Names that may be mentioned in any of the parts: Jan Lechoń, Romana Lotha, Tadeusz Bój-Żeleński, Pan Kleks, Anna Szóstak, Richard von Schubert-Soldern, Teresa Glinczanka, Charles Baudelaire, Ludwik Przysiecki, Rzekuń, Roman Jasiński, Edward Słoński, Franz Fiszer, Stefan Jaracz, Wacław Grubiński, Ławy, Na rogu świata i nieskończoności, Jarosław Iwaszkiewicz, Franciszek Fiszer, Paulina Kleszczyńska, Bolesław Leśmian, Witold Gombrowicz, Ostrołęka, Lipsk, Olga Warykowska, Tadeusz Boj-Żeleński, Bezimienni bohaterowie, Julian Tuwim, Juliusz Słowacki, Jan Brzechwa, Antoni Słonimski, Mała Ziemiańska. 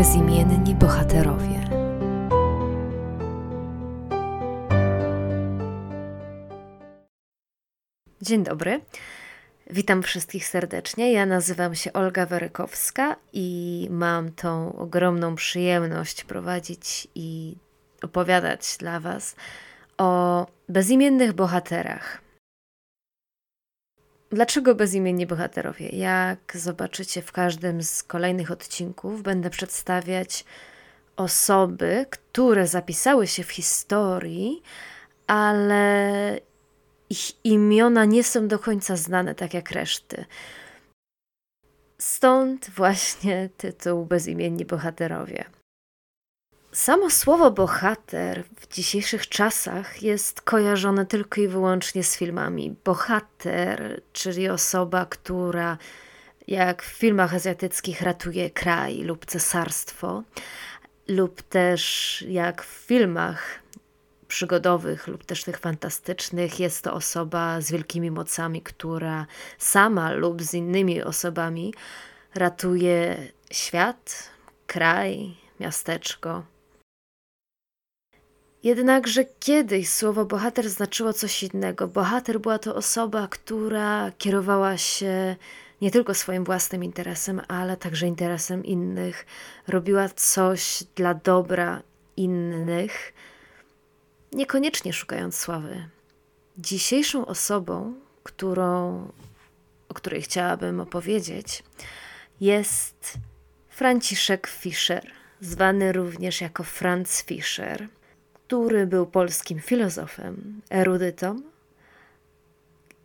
Bezimienni bohaterowie. Dzień dobry, witam wszystkich serdecznie. Ja nazywam się Olga Warykowska i mam tą ogromną przyjemność prowadzić i opowiadać dla Was o bezimiennych bohaterach. Dlaczego bezimienni bohaterowie? Jak zobaczycie w każdym z kolejnych odcinków, będę przedstawiać osoby, które zapisały się w historii, ale ich imiona nie są do końca znane, tak jak reszty. Stąd właśnie tytuł Bezimienni bohaterowie. Samo słowo bohater w dzisiejszych czasach jest kojarzone tylko i wyłącznie z filmami. Bohater, czyli osoba, która jak w filmach azjatyckich ratuje kraj lub cesarstwo, lub też jak w filmach przygodowych lub też tych fantastycznych jest to osoba z wielkimi mocami, która sama lub z innymi osobami ratuje świat, kraj, miasteczko. Jednakże kiedyś słowo bohater znaczyło coś innego. Bohater była to osoba, która kierowała się nie tylko swoim własnym interesem, ale także interesem innych. Robiła coś dla dobra innych, niekoniecznie szukając sławy. Dzisiejszą osobą, o której chciałabym opowiedzieć, jest Franciszek Fiszer, zwany również jako Franz Fiszer, który był polskim filozofem, erudytą.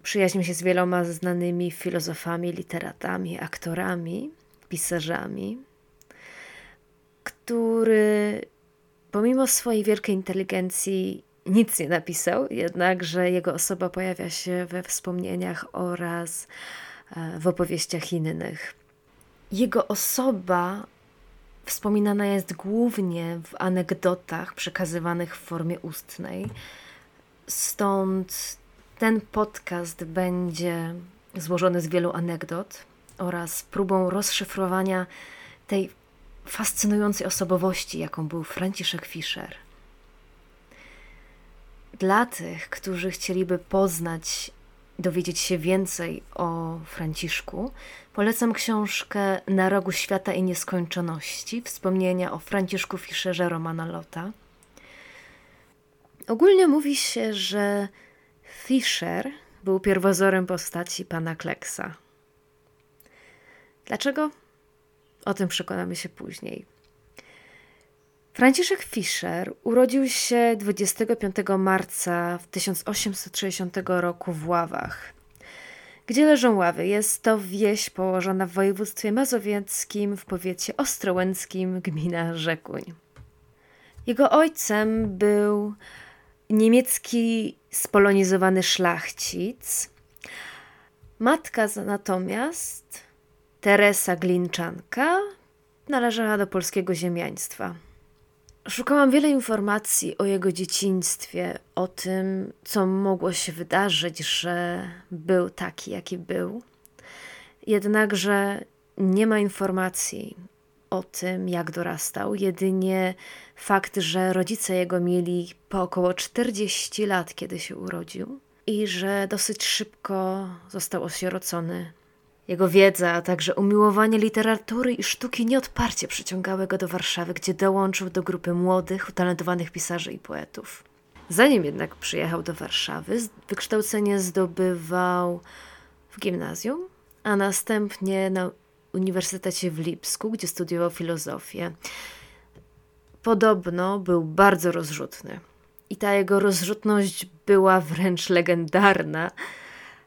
Przyjaźnił się z wieloma znanymi filozofami, literatami, aktorami, pisarzami, który pomimo swojej wielkiej inteligencji nic nie napisał, jednakże jego osoba pojawia się we wspomnieniach oraz w opowieściach innych. Jego osoba wspominana jest głównie w anegdotach przekazywanych w formie ustnej. Stąd ten podcast będzie złożony z wielu anegdot oraz próbą rozszyfrowania tej fascynującej osobowości, jaką był Franciszek Fiszer. Dla tych, którzy chcieliby poznać, dowiedzieć się więcej o Franciszku, polecam książkę Na rogu świata i nieskończoności, wspomnienia o Franciszku Fiszerze Romana Lotha. Ogólnie mówi się, że Fiszer był pierwowzorem postaci Pana Kleksa. Dlaczego? O tym przekonamy się później. Franciszek Fiszer urodził się 25 marca 1860 roku w Ławach. Gdzie leżą Ławy? Jest to wieś położona w województwie mazowieckim, w powiecie ostrołęckim, gmina Rzekuń. Jego ojcem był niemiecki spolonizowany szlachcic. Matka natomiast, Teresa Glinczanka, należała do polskiego ziemiaństwa. Szukałam wiele informacji o jego dzieciństwie, o tym, co mogło się wydarzyć, że był taki, jaki był. Jednakże nie ma informacji o tym, jak dorastał. Jedynie fakt, że rodzice jego mieli po około 40 lat, kiedy się urodził i że dosyć szybko został osierocony. Jego wiedza, a także umiłowanie literatury i sztuki nieodparcie przyciągały go do Warszawy, gdzie dołączył do grupy młodych, utalentowanych pisarzy i poetów. Zanim jednak przyjechał do Warszawy, wykształcenie zdobywał w gimnazjum, a następnie na Uniwersytecie w Lipsku, gdzie studiował filozofię. Podobno był bardzo rozrzutny. I ta jego rozrzutność była wręcz legendarna.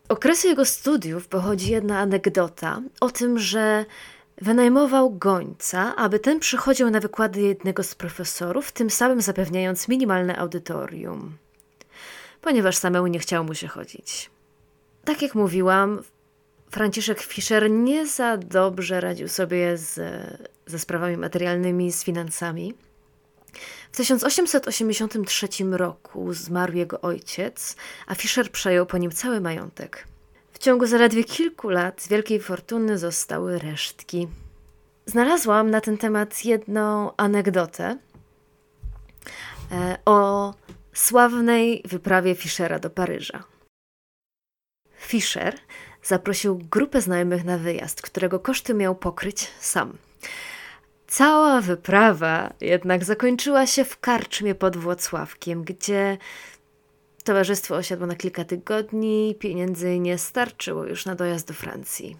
Z okresu jego studiów pochodzi jedna anegdota o tym, że wynajmował gońca, aby ten przychodził na wykłady jednego z profesorów, tym samym zapewniając minimalne audytorium, ponieważ samemu nie chciało mu się chodzić. Tak jak mówiłam, Franciszek Fiszer nie za dobrze radził sobie ze sprawami materialnymi, z finansami. W 1883 roku zmarł jego ojciec, a Fiszer przejął po nim cały majątek. W ciągu zaledwie kilku lat z wielkiej fortuny zostały resztki. Znalazłam na ten temat jedną anegdotę o sławnej wyprawie Fiszera do Paryża. Fiszer zaprosił grupę znajomych na wyjazd, którego koszty miał pokryć sam. Cała wyprawa jednak zakończyła się w karczmie pod Włocławkiem, gdzie towarzystwo osiadło na kilka tygodni, pieniędzy nie starczyło już na dojazd do Francji.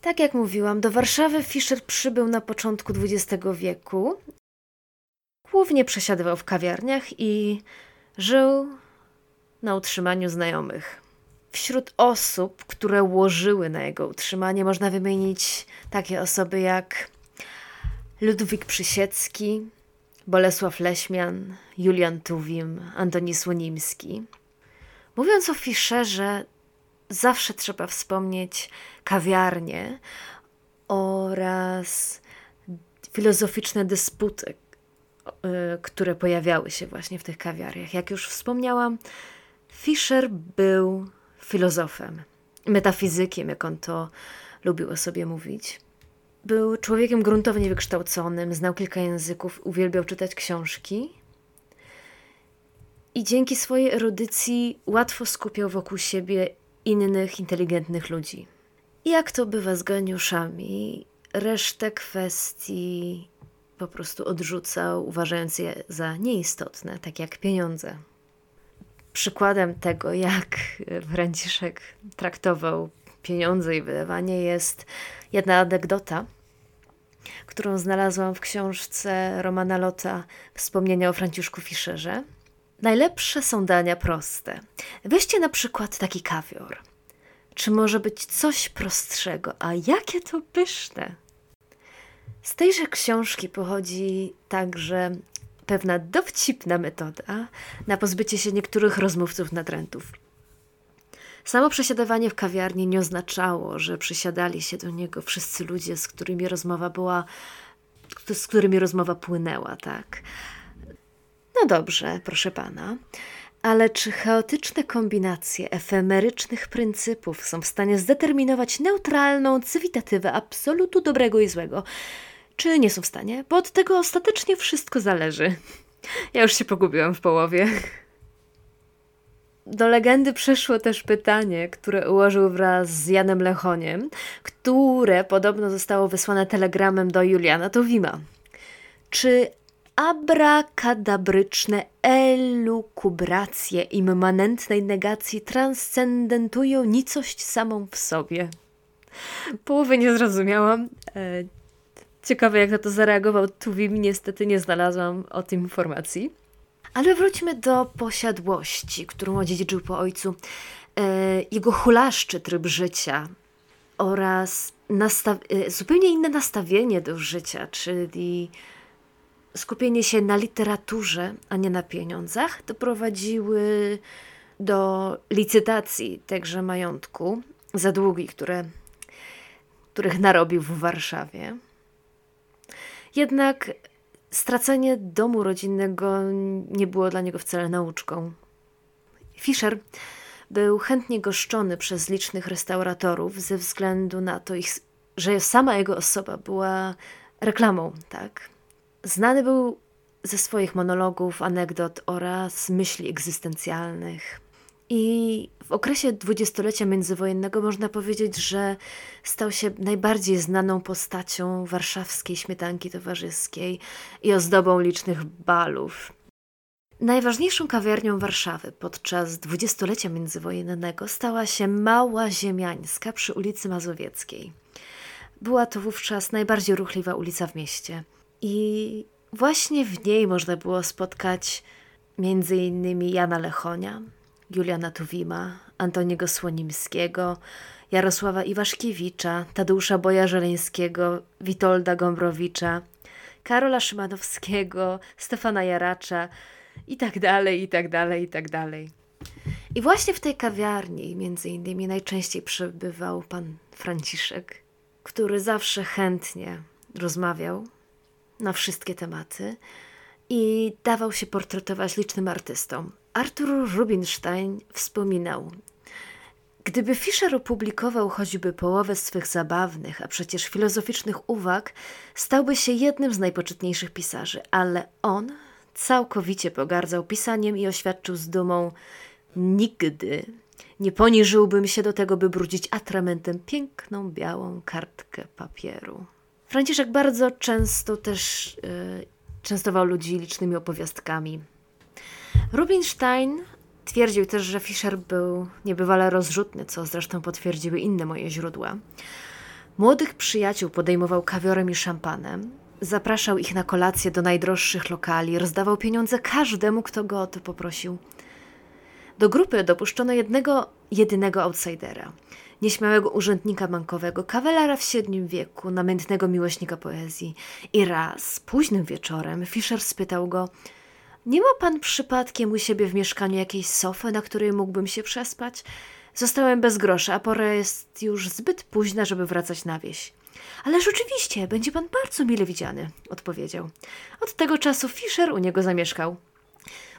Tak jak mówiłam, do Warszawy Fiszer przybył na początku XX wieku. Głównie przesiadywał w kawiarniach i żył na utrzymaniu znajomych. Wśród osób, które łożyły na jego utrzymanie, można wymienić takie osoby jak Ludwik Przysiecki, Bolesław Leśmian, Julian Tuwim, Antoni Słonimski. Mówiąc o Fiszerze, zawsze trzeba wspomnieć kawiarnie oraz filozoficzne dysputy, które pojawiały się właśnie w tych kawiarniach. Jak już wspomniałam, Fiszer był filozofem, metafizykiem, jak on to lubił o sobie mówić. Był człowiekiem gruntownie wykształconym, znał kilka języków, uwielbiał czytać książki i dzięki swojej erudycji łatwo skupiał wokół siebie innych, inteligentnych ludzi. I jak to bywa z geniuszami, resztę kwestii po prostu odrzucał, uważając je za nieistotne, tak jak pieniądze. Przykładem tego, jak Franciszek traktował pieniądze i wydawanie, jest jedna anegdota, którą znalazłam w książce Romana Lotha Wspomnienia o Franciszku Fiszerze. Najlepsze są dania proste. Weźcie na przykład taki kawior. Czy może być coś prostszego? A jakie to pyszne! Z tejże książki pochodzi także pewna dowcipna metoda na pozbycie się niektórych rozmówców natrętów. Samo przesiadywanie w kawiarni nie oznaczało, że przysiadali się do niego wszyscy ludzie, z którymi rozmowa płynęła, tak? No dobrze, proszę pana, ale czy chaotyczne kombinacje efemerycznych pryncypów są w stanie zdeterminować neutralną cywitatywę absolutu dobrego i złego? Czy nie są w stanie? Bo od tego ostatecznie wszystko zależy. Ja już się pogubiłam w połowie. Do legendy przeszło też pytanie, które ułożył wraz z Janem Lechoniem, które podobno zostało wysłane telegramem do Juliana Tuwima. Czy abrakadabryczne elukubracje immanentnej negacji transcendentują nicość samą w sobie? Połowy nie zrozumiałam. Ciekawe, jak na to zareagował Tuwim. Niestety nie znalazłam o tym informacji. Ale wróćmy do posiadłości, którą odziedziczył po ojcu, jego hulaszczy tryb życia oraz zupełnie inne nastawienie do życia, czyli skupienie się na literaturze, a nie na pieniądzach, doprowadziły do licytacji także majątku za długi, których narobił w Warszawie. Jednak stracenie domu rodzinnego nie było dla niego wcale nauczką. Fiszer był chętnie goszczony przez licznych restauratorów ze względu na to, że sama jego osoba była reklamą, tak? Znany był ze swoich monologów, anegdot oraz myśli egzystencjalnych. I w okresie dwudziestolecia międzywojennego można powiedzieć, że stał się najbardziej znaną postacią warszawskiej śmietanki towarzyskiej i ozdobą licznych balów. Najważniejszą kawiarnią Warszawy podczas dwudziestolecia międzywojennego stała się Mała Ziemiańska przy ulicy Mazowieckiej. Była to wówczas najbardziej ruchliwa ulica w mieście i właśnie w niej można było spotkać m.in. Jana Lechonia, Juliana Tuwima, Antoniego Słonimskiego, Jarosława Iwaszkiewicza, Tadeusza Boja-Żeleńskiego, Witolda Gombrowicza, Karola Szymanowskiego, Stefana Jaracza i tak dalej. I właśnie w tej kawiarni między innymi najczęściej przebywał pan Franciszek, który zawsze chętnie rozmawiał na wszystkie tematy i dawał się portretować licznym artystom. Artur Rubinstein wspominał: Gdyby Fiszer opublikował choćby połowę swych zabawnych, a przecież filozoficznych uwag, stałby się jednym z najpoczytniejszych pisarzy, ale on całkowicie pogardzał pisaniem i oświadczył z dumą: nigdy nie poniżyłbym się do tego, by brudzić atramentem piękną, białą kartkę papieru. Franciszek bardzo często też częstował ludzi licznymi opowiastkami. Rubinstein twierdził też, że Fiszer był niebywale rozrzutny, co zresztą potwierdziły inne moje źródła. Młodych przyjaciół podejmował kawiorem i szampanem, zapraszał ich na kolację do najdroższych lokali, rozdawał pieniądze każdemu, kto go o to poprosił. Do grupy dopuszczono jedynego outsidera, nieśmiałego urzędnika bankowego, kawalara w średnim wieku, namiętnego miłośnika poezji. I raz, późnym wieczorem, Fiszer spytał go: nie ma pan przypadkiem u siebie w mieszkaniu jakiejś sofy, na której mógłbym się przespać? Zostałem bez grosza, a pora jest już zbyt późna, żeby wracać na wieś. Ależ oczywiście, będzie pan bardzo mile widziany, odpowiedział. Od tego czasu Fiszer u niego zamieszkał.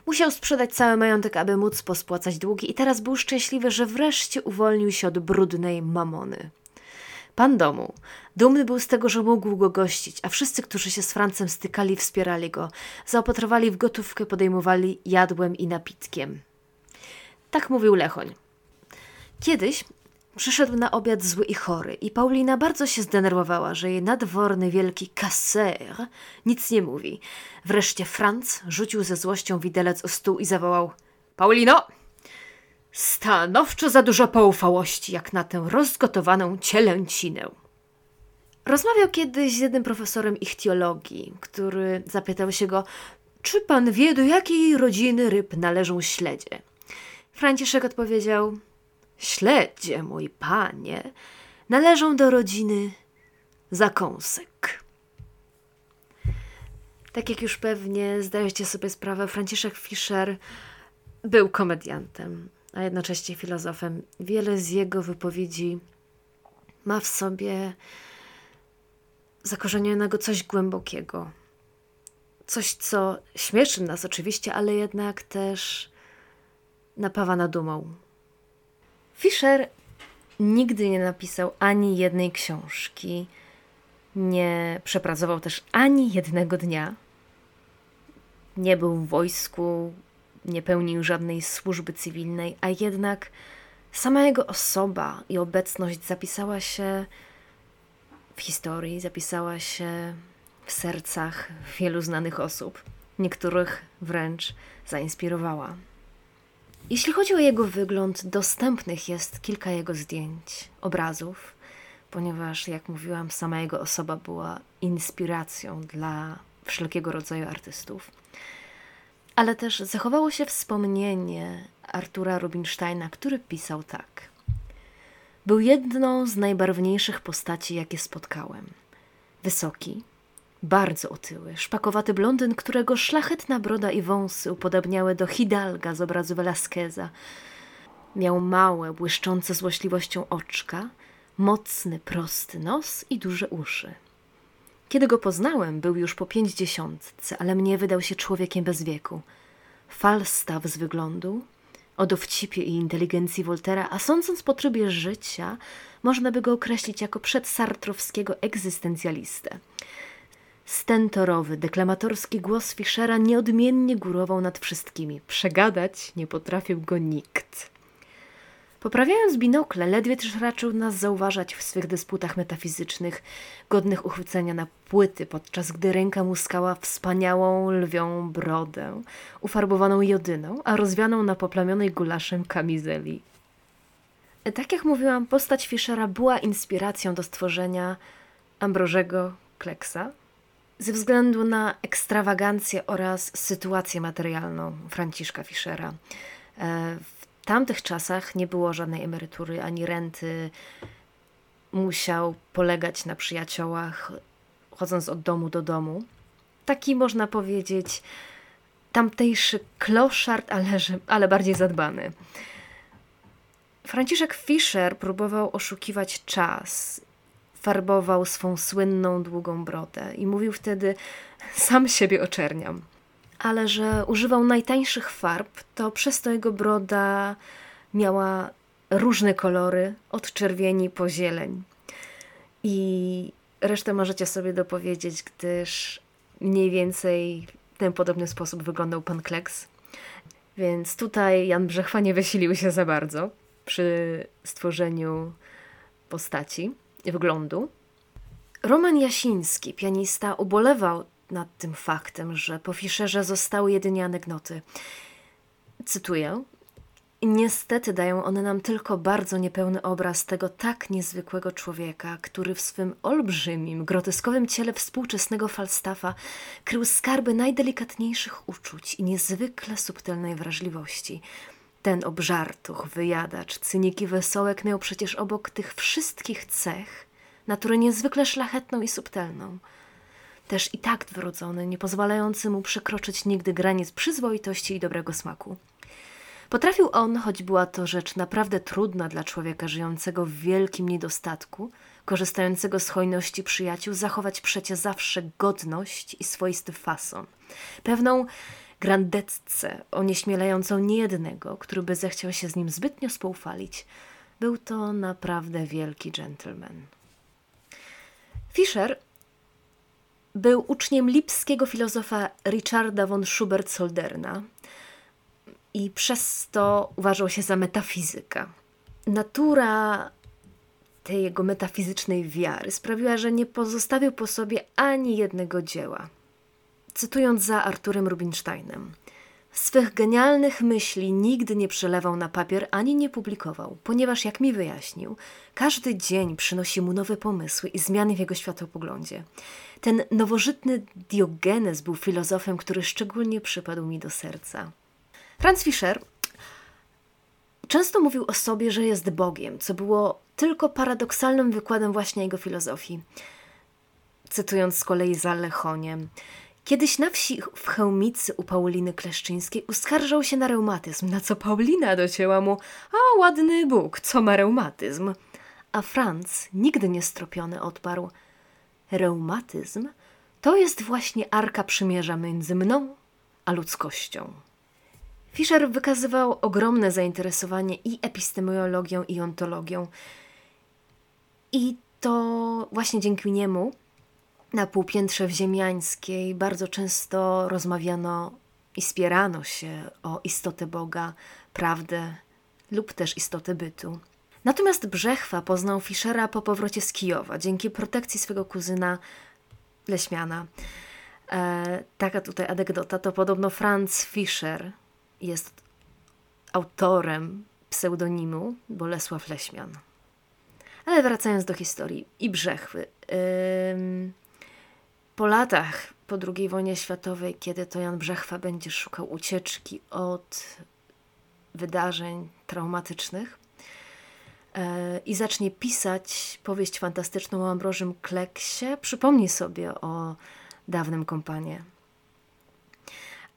Musiał sprzedać cały majątek, aby móc pospłacać długi, i teraz był szczęśliwy, że wreszcie uwolnił się od brudnej mamony. Pan domu dumny był z tego, że mógł go gościć, a wszyscy, którzy się z Francem stykali, wspierali go, zaopatrowali w gotówkę, podejmowali jadłem i napitkiem. Tak mówił Lechoń. Kiedyś przyszedł na obiad zły i chory i Paulina bardzo się zdenerwowała, że jej nadworny wielki kasser nic nie mówi. Wreszcie Franc rzucił ze złością widelec o stół i zawołał: Paulino! Stanowczo za dużo poufałości, jak na tę rozgotowaną cielęcinę. Rozmawiał kiedyś z jednym profesorem ichtiologii, który zapytał się go, czy pan wie, do jakiej rodziny ryb należą śledzie. Franciszek odpowiedział: śledzie, mój panie, należą do rodziny zakąsek. Tak jak już pewnie zdajecie sobie sprawę, Franciszek Fiszer był komediantem, a jednocześnie filozofem. Wiele z jego wypowiedzi ma w sobie zakorzenionego coś głębokiego. Coś, co śmieszy nas oczywiście, ale jednak też napawa nad dumą. Fiszer nigdy nie napisał ani jednej książki, nie przepracował też ani jednego dnia, nie był w wojsku, nie pełnił żadnej służby cywilnej, a jednak sama jego osoba i obecność zapisała się w historii, zapisała się w sercach wielu znanych osób. Niektórych wręcz zainspirowała. Jeśli chodzi o jego wygląd, dostępnych jest kilka jego zdjęć, obrazów, ponieważ, jak mówiłam, sama jego osoba była inspiracją dla wszelkiego rodzaju artystów. Ale też zachowało się wspomnienie Artura Rubinsteina, który pisał tak: był jedną z najbarwniejszych postaci, jakie spotkałem. Wysoki, bardzo otyły, szpakowaty blondyn, którego szlachetna broda i wąsy upodabniały do Hidalga z obrazu Velázqueza. Miał małe, błyszczące złośliwością oczka, mocny, prosty nos i duże uszy. Kiedy go poznałem, był już po 50, ale mnie wydał się człowiekiem bez wieku. Falstaff z wyglądu, o dowcipie i inteligencji Woltera, a sądząc po trybie życia, można by go określić jako przedsartrowskiego egzystencjalistę. Stentorowy, deklamatorski głos Fiszera nieodmiennie górował nad wszystkimi. Przegadać nie potrafił go nikt. Poprawiając binokle, ledwie też raczył nas zauważać w swych dysputach metafizycznych, godnych uchwycenia na płyty, podczas gdy ręka muskała wspaniałą lwią brodę, ufarbowaną jodyną, a rozwianą na poplamionej gulaszem kamizeli. Tak jak mówiłam, postać Fiszera była inspiracją do stworzenia Ambrożego Kleksa ze względu na ekstrawagancję oraz sytuację materialną Franciszka Fiszera. W tamtych czasach nie było żadnej emerytury ani renty. Musiał polegać na przyjaciołach, chodząc od domu do domu. Taki, można powiedzieć, tamtejszy kloszard, ale bardziej zadbany. Franciszek Fiszer próbował oszukiwać czas. Farbował swą słynną, długą brodę i mówił wtedy: sam siebie oczerniam. Ale że używał najtańszych farb, to przez to jego broda miała różne kolory, od czerwieni po zieleń. I resztę możecie sobie dopowiedzieć, gdyż mniej więcej w ten podobny sposób wyglądał Pan Kleks. Więc tutaj Jan Brzechwa nie wysilił się za bardzo przy stworzeniu postaci, wyglądu. Roman Jasiński, pianista, ubolewał nad tym faktem, że po Fiszerze zostały jedynie anegdoty. Cytuję. Niestety dają one nam tylko bardzo niepełny obraz tego tak niezwykłego człowieka, który w swym olbrzymim, groteskowym ciele współczesnego Falstaffa krył skarby najdelikatniejszych uczuć i niezwykle subtelnej wrażliwości. Ten obżartuch, wyjadacz, cynik i wesołek miał przecież obok tych wszystkich cech naturę niezwykle szlachetną i subtelną. Też i takt wyrodzony, nie pozwalający mu przekroczyć nigdy granic przyzwoitości i dobrego smaku. Potrafił on, choć była to rzecz naprawdę trudna dla człowieka żyjącego w wielkim niedostatku, korzystającego z hojności przyjaciół, zachować przecie zawsze godność i swoisty fason. Pewną grandecce, onieśmielającą niejednego, który by zechciał się z nim zbytnio spoufalić. Był to naprawdę wielki dżentelmen. Fiszer był uczniem lipskiego filozofa Richarda von Schubert-Solderna, i przez to uważał się za metafizyka. Natura tej jego metafizycznej wiary sprawiła, że nie pozostawił po sobie ani jednego dzieła. Cytując za Arturem Rubinsteinem. Swych genialnych myśli nigdy nie przelewał na papier ani nie publikował, ponieważ, jak mi wyjaśnił, każdy dzień przynosi mu nowe pomysły i zmiany w jego światopoglądzie. Ten nowożytny Diogenes był filozofem, który szczególnie przypadł mi do serca. Franz Fiszer często mówił o sobie, że jest Bogiem, co było tylko paradoksalnym wykładem właśnie jego filozofii. Cytując z kolei za Lechoniem. Kiedyś na wsi w Chełmicy u Pauliny Kleszczyńskiej uskarżał się na reumatyzm, na co Paulina docięła mu a ładny Bóg, co ma reumatyzm? A Franz, nigdy niestropiony, odparł reumatyzm to jest właśnie arka przymierza między mną a ludzkością. Fiszer wykazywał ogromne zainteresowanie i epistemologią, i ontologią. I to właśnie dzięki niemu na półpiętrze w Ziemiańskiej bardzo często rozmawiano i spierano się o istotę Boga, prawdę lub też istotę bytu. Natomiast Brzechwa poznał Fiszera po powrocie z Kijowa dzięki protekcji swego kuzyna Leśmiana. Taka tutaj anegdota, to podobno Franz Fiszer jest autorem pseudonimu Bolesław Leśmian. Ale wracając do historii i Brzechwy. Po latach, po II wojnie światowej, kiedy to Jan Brzechwa będzie szukał ucieczki od wydarzeń traumatycznych i zacznie pisać powieść fantastyczną o Ambrożym Kleksie, przypomni sobie o dawnym kompanie.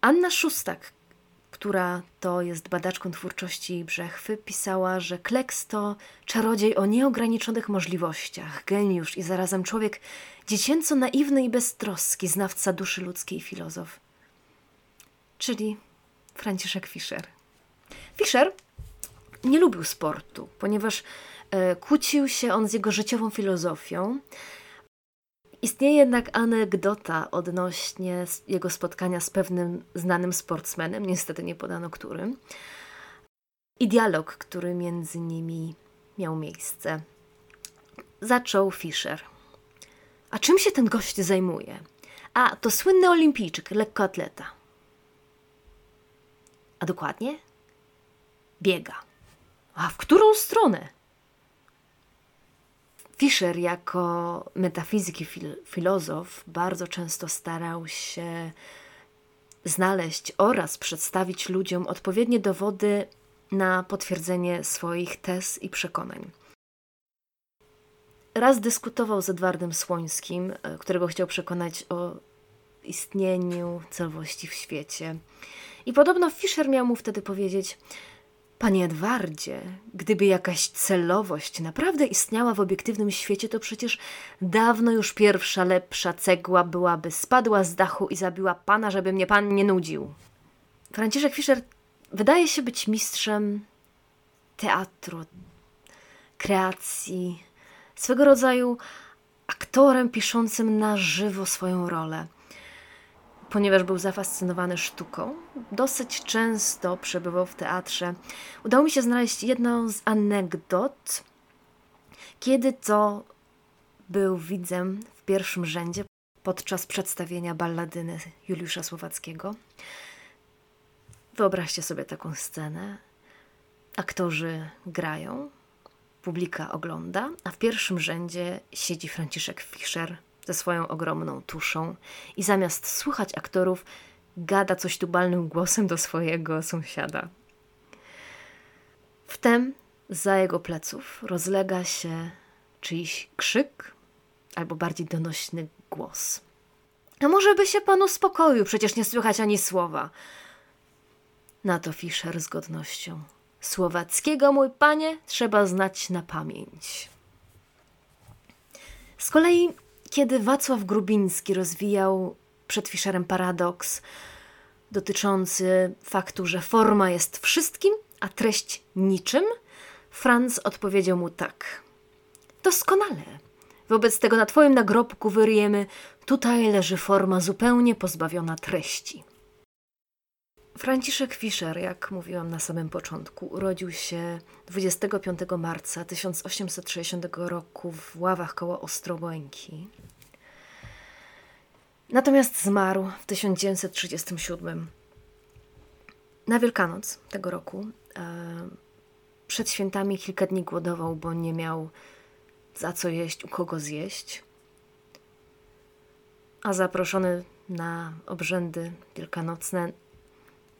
Anna Szóstak, która to jest badaczką twórczości Brzechwy, pisała, że Kleks to czarodziej o nieograniczonych możliwościach, geniusz i zarazem człowiek dziecięco naiwny i beztroski, znawca duszy ludzkiej i filozof. Czyli Franciszek Fiszer. Fiszer nie lubił sportu, ponieważ kłócił się on z jego życiową filozofią. Istnieje jednak anegdota odnośnie jego spotkania z pewnym znanym sportsmenem, niestety nie podano którym, i dialog, który między nimi miał miejsce. Zaczął Fiszer. A czym się ten gość zajmuje? A, to słynny olimpijczyk, lekkoatleta. A dokładnie? Biega. A w którą stronę? Fiszer jako metafizyk i filozof bardzo często starał się znaleźć oraz przedstawić ludziom odpowiednie dowody na potwierdzenie swoich tez i przekonań. Raz dyskutował z Edwardem Słońskim, którego chciał przekonać o istnieniu całości w świecie. I podobno Fiszer miał mu wtedy powiedzieć: Panie Edwardzie, gdyby jakaś celowość naprawdę istniała w obiektywnym świecie, to przecież dawno już pierwsza lepsza cegła byłaby spadła z dachu i zabiła pana, żeby mnie pan nie nudził. Franciszek Fiszer wydaje się być mistrzem teatru, kreacji, swego rodzaju aktorem piszącym na żywo swoją rolę. Ponieważ był zafascynowany sztuką, dosyć często przebywał w teatrze. Udało mi się znaleźć jedną z anegdot, kiedy to był widzem w pierwszym rzędzie podczas przedstawienia Balladyny Juliusza Słowackiego. Wyobraźcie sobie taką scenę. Aktorzy grają, publika ogląda, a w pierwszym rzędzie siedzi Franciszek Fiszer ze swoją ogromną tuszą i zamiast słuchać aktorów, gada coś tubalnym głosem do swojego sąsiada. Wtem za jego pleców rozlega się czyjś krzyk albo bardziej donośny głos. A może by się pan uspokoił, przecież nie słychać ani słowa. Na to Fiszer z godnością. Słowackiego, mój panie, trzeba znać na pamięć. Z kolei, kiedy Wacław Grubiński rozwijał przed Fiszerem paradoks dotyczący faktu, że forma jest wszystkim, a treść niczym, Franz odpowiedział mu tak. Doskonale. Wobec tego na twoim nagrobku wyryjemy, tutaj leży forma zupełnie pozbawiona treści. Franciszek Fiszer, jak mówiłam na samym początku, urodził się 25 marca 1860 roku w Ławach koło Ostrołęki. Natomiast zmarł w 1937. Na Wielkanoc tego roku przed świętami kilka dni głodował, bo nie miał za co jeść, u kogo zjeść. A zaproszony na obrzędy wielkanocne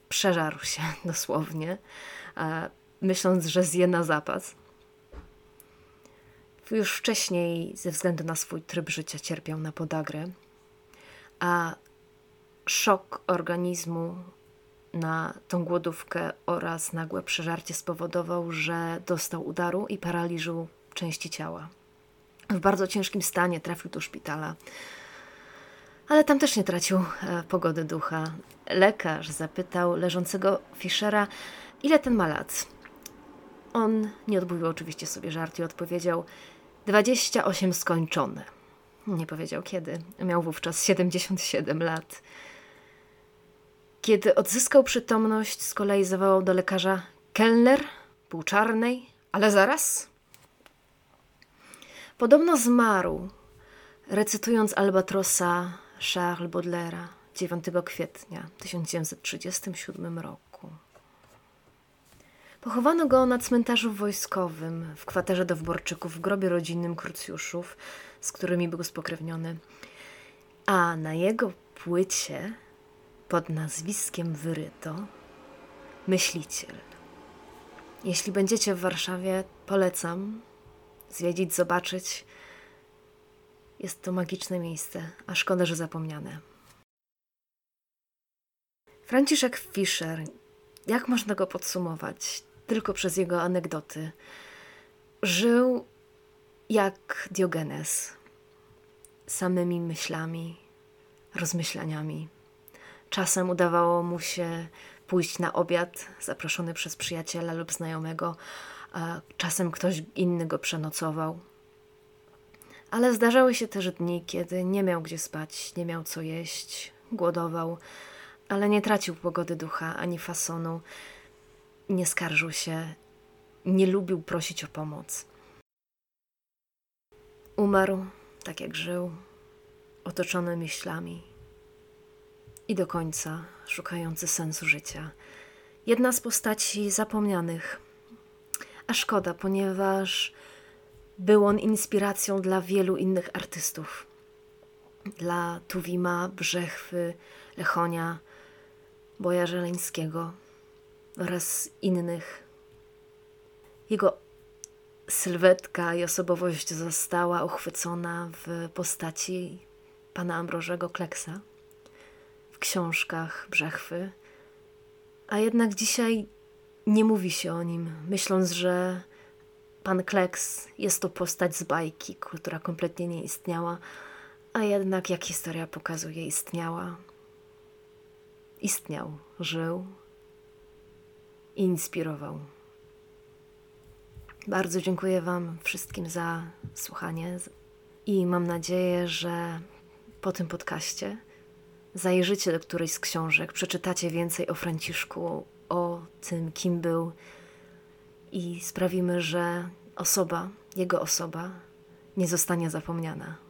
przeżarł się dosłownie, myśląc, że zje na zapas. Już wcześniej ze względu na swój tryb życia cierpiał na podagrę, a szok organizmu na tą głodówkę oraz nagłe przeżarcie spowodował, że dostał udaru i paraliżu części ciała. W bardzo ciężkim stanie trafił do szpitala. Ale tam też nie tracił pogody ducha. Lekarz zapytał leżącego Fiszera, ile ten ma lat. On nie odmówił oczywiście sobie żartu i odpowiedział 28 skończone. Nie powiedział kiedy. Miał wówczas 77 lat. Kiedy odzyskał przytomność, z kolei zawołał do lekarza kelner, pół czarnej, ale zaraz. Podobno zmarł, recytując Albatrosa Charlesa Baudelaira 9 kwietnia 1937 roku. Pochowano go na cmentarzu wojskowym w kwaterze do Wborczyków w grobie rodzinnym Krucjuszów, z którymi był spokrewniony, a na jego płycie pod nazwiskiem wyryto myśliciel. Jeśli będziecie w Warszawie, polecam zwiedzić, zobaczyć. Jest to magiczne miejsce, a szkoda, że zapomniane. Franciszek Fiszer, jak można go podsumować tylko przez jego anegdoty, żył jak Diogenes, samymi myślami, rozmyślaniami. Czasem udawało mu się pójść na obiad zaproszony przez przyjaciela lub znajomego, a czasem ktoś inny go przenocował. Ale zdarzały się też dni, kiedy nie miał gdzie spać, nie miał co jeść, głodował, ale nie tracił pogody ducha ani fasonu, nie skarżył się, nie lubił prosić o pomoc. Umarł, tak jak żył, otoczony myślami i do końca szukający sensu życia. Jedna z postaci zapomnianych, a szkoda, ponieważ był on inspiracją dla wielu innych artystów. Dla Tuwima, Brzechwy, Lechonia, Boja-Żeleńskiego oraz innych. Jego sylwetka i osobowość została uchwycona w postaci pana Ambrożego Kleksa, w książkach Brzechwy, a jednak dzisiaj nie mówi się o nim, myśląc, że pan Kleks jest to postać z bajki, która kompletnie nie istniała, a jednak, jak historia pokazuje, istniała. Istniał, żył i inspirował. Bardzo dziękuję Wam wszystkim za słuchanie i mam nadzieję, że po tym podcaście zajrzycie do którejś z książek, przeczytacie więcej o Franciszku, o tym, kim był i sprawimy, że osoba, jego osoba nie zostanie zapomniana.